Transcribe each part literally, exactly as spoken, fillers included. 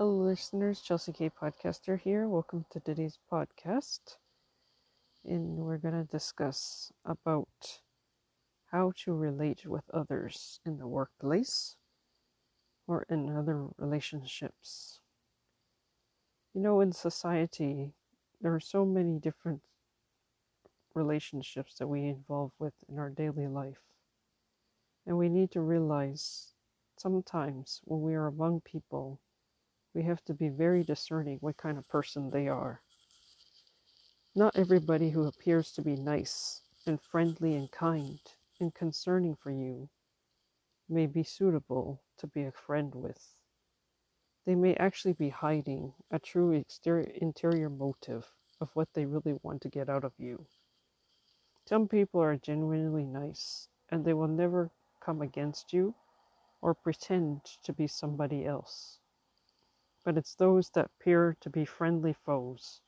Hello listeners, Chelsea K podcaster here. Welcome to today's podcast. And we're going to discuss about how to relate with others in the workplace or in other relationships. You know, in society, there are so many different relationships that we involve with in our daily life. And we need to realize sometimes when we are among people, we have to be very discerning what kind of person they are. Not everybody who appears to be nice and friendly and kind and concerning for you may be suitable to be a friend with. They may actually be hiding a true exterior, interior motive of what they really want to get out of you. Some people are genuinely nice and they will never come against you or pretend to be somebody else. But it's those that appear to be friendly foes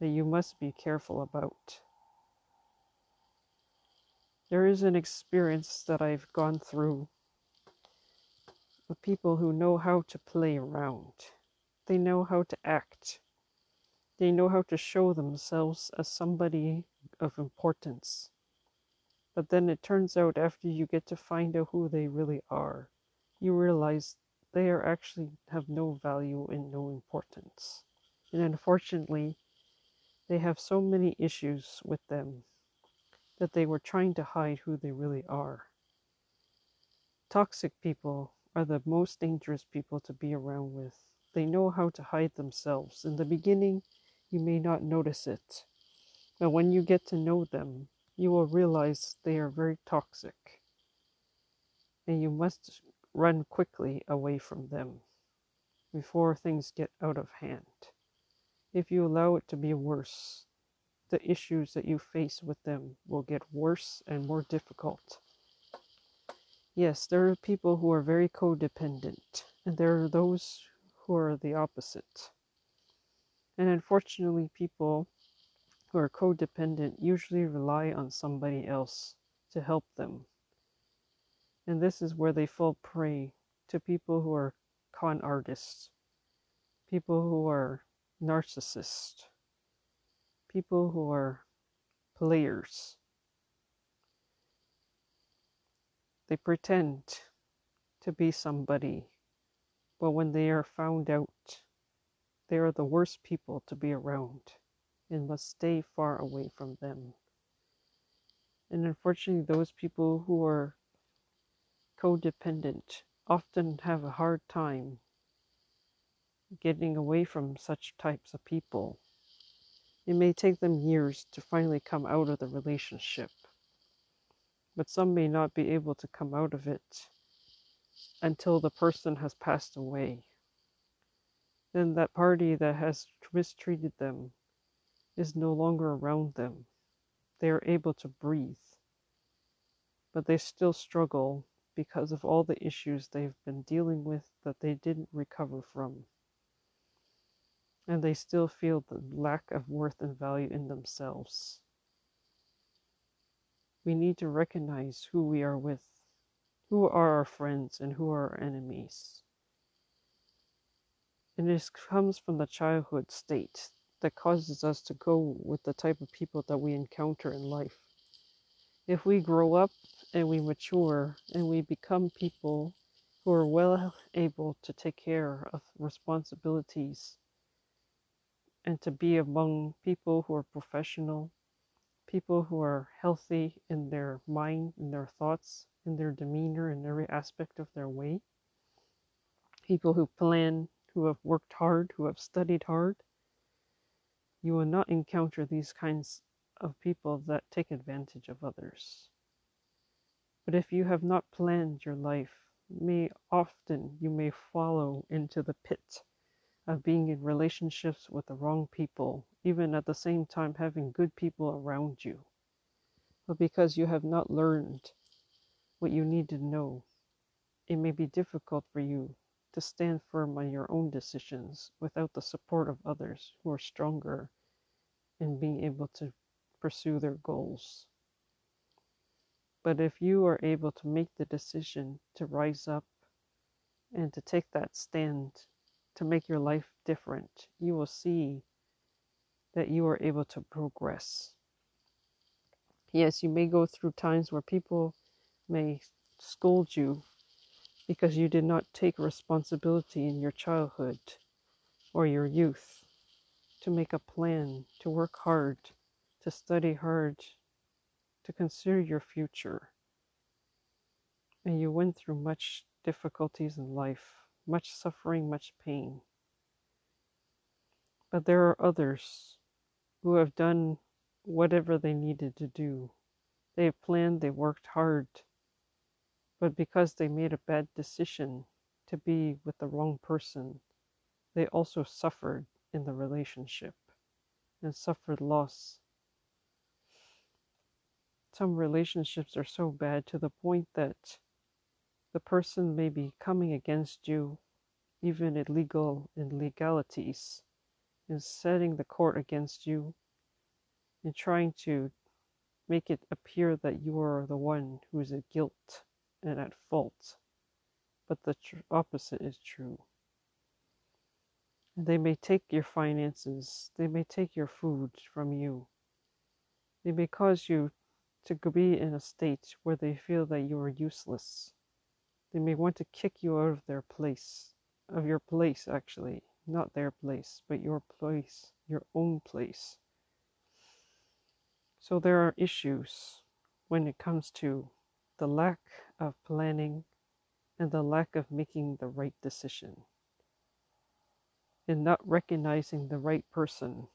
that you must be careful about. There is an experience that I've gone through with people who know how to play around. They know how to act. They know how to show themselves as somebody of importance. But then it turns out after you get to find out who they really are, you realize they are actually have no value and no importance. And unfortunately, they have so many issues with them that they were trying to hide who they really are. Toxic people are the most dangerous people to be around with. They know how to hide themselves. In the beginning, you may not notice it, but when you get to know them, you will realize they are very toxic. And you must run quickly away from them before things get out of hand. If you allow it to be worse, the issues that you face with them will get worse and more difficult. Yes, there are people who are very codependent, and there are those who are the opposite. And unfortunately, people who are codependent usually rely on somebody else to help them. And this is where they fall prey to people who are con artists, people who are narcissists, people who are players. They pretend to be somebody, but when they are found out, they are the worst people to be around and must stay far away from them. And unfortunately, those people who are codependent often have a hard time getting away from such types of people. It may take them years to finally come out of the relationship, but some may not be able to come out of it until the person has passed away. Then that party that has mistreated them is no longer around them. They are able to breathe, but they still struggle because of all the issues they've been dealing with that they didn't recover from. And they still feel the lack of worth and value in themselves. We need to recognize who we are with, who are our friends and who are our enemies. And this comes from the childhood state that causes us to go with the type of people that we encounter in life. If we grow up and we mature and we become people who are well able to take care of responsibilities and to be among people who are professional, people who are healthy in their mind, in their thoughts, in their demeanor, in every aspect of their way, people who plan, who have worked hard, who have studied hard, you will not encounter these kinds of of people that take advantage of others. But if you have not planned your life, may often you may follow into the pit of being in relationships with the wrong people, even at the same time having good people around you. But because you have not learned what you need to know, it may be difficult for you to stand firm on your own decisions without the support of others who are stronger in being able to pursue their goals. But if you are able to make the decision to rise up and to take that stand, to to make your life different, you will see that you are able to progress. Yes, you may go through times where people may scold you because you did not take responsibility in your childhood or your youth to make a plan, to work hard, to study hard, to consider your future. And you went through much difficulties in life, much suffering, much pain. But there are others who have done whatever they needed to do. They have planned, they worked hard, but because they made a bad decision to be with the wrong person, they also suffered in the relationship and suffered loss. Some relationships are so bad to the point that the person may be coming against you, even in legal and legalities, and setting the court against you, and trying to make it appear that you are the one who is at guilt and at fault. But the tr- opposite is true. They may take your finances, they may take your food from you, they may cause you to be in a state where they feel that you are useless. They may want to kick you out of their place, of your place actually, not their place, but your place, your own place. So there are issues when it comes to the lack of planning and the lack of making the right decision and not recognizing the right person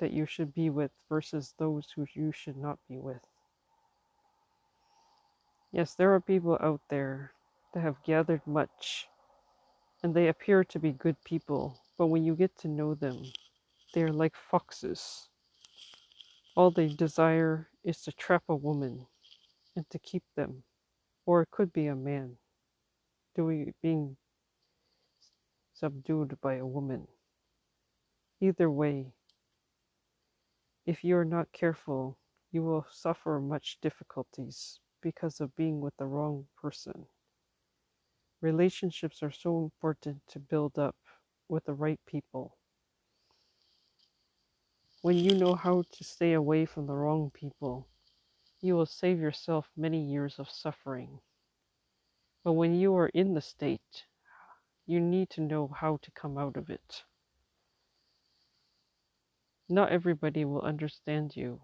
that you should be with versus those who you should not be with. Yes, there are people out there that have gathered much and they appear to be good people, but when you get to know them, they are like foxes. All they desire is to trap a woman and to keep them, or it could be a man doing, being subdued by a woman. Either way, if you are not careful, you will suffer much difficulties because of being with the wrong person. Relationships are so important to build up with the right people. When you know how to stay away from the wrong people, you will save yourself many years of suffering. But when you are in the state, you need to know how to come out of it. Not everybody will understand you,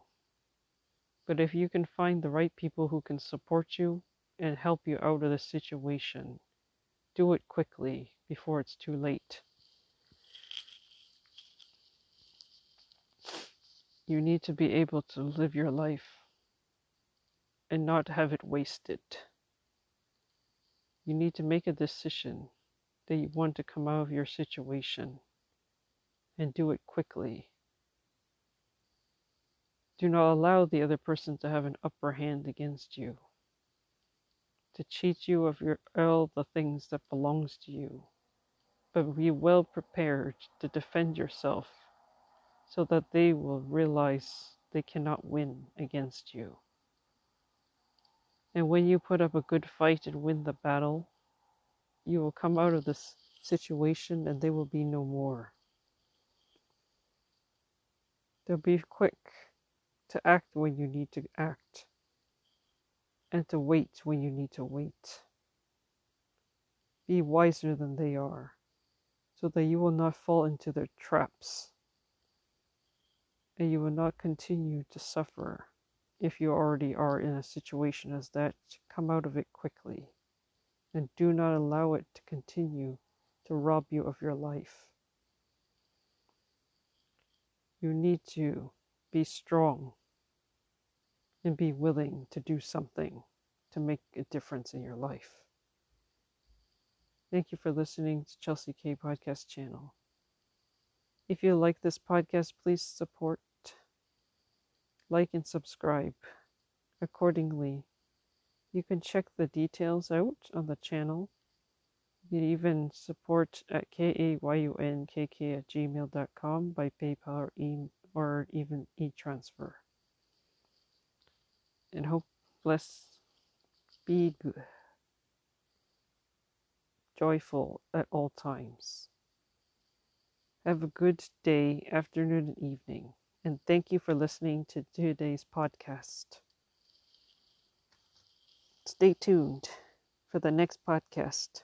but if you can find the right people who can support you and help you out of the situation, do it quickly before it's too late. You need to be able to live your life and not have it wasted. You need to make a decision that you want to come out of your situation and do it quickly. Do not allow the other person to have an upper hand against you, to cheat you of your, all the things that belongs to you, but be well prepared to defend yourself so that they will realize they cannot win against you. And when you put up a good fight and win the battle, you will come out of this situation and they will be no more. They'll be quick to act when you need to act, and to wait when you need to wait. Be wiser than they are, so that you will not fall into their traps, and you will not continue to suffer. If you already are in a situation as that, come out of it quickly, and do not allow it to continue to rob you of your life. You need to be strong and be willing to do something to make a difference in your life. Thank you for listening to Chelsea K Podcast Channel. If you like this podcast, please support, like, and subscribe accordingly. You can check the details out on the channel. You can even support at kayunkk at gmail dot com by PayPal or email, or even e-transfer. And hope, bless, be good, joyful at all times. Have a good day, afternoon, and evening. And thank you for listening to today's podcast. Stay tuned for the next podcast.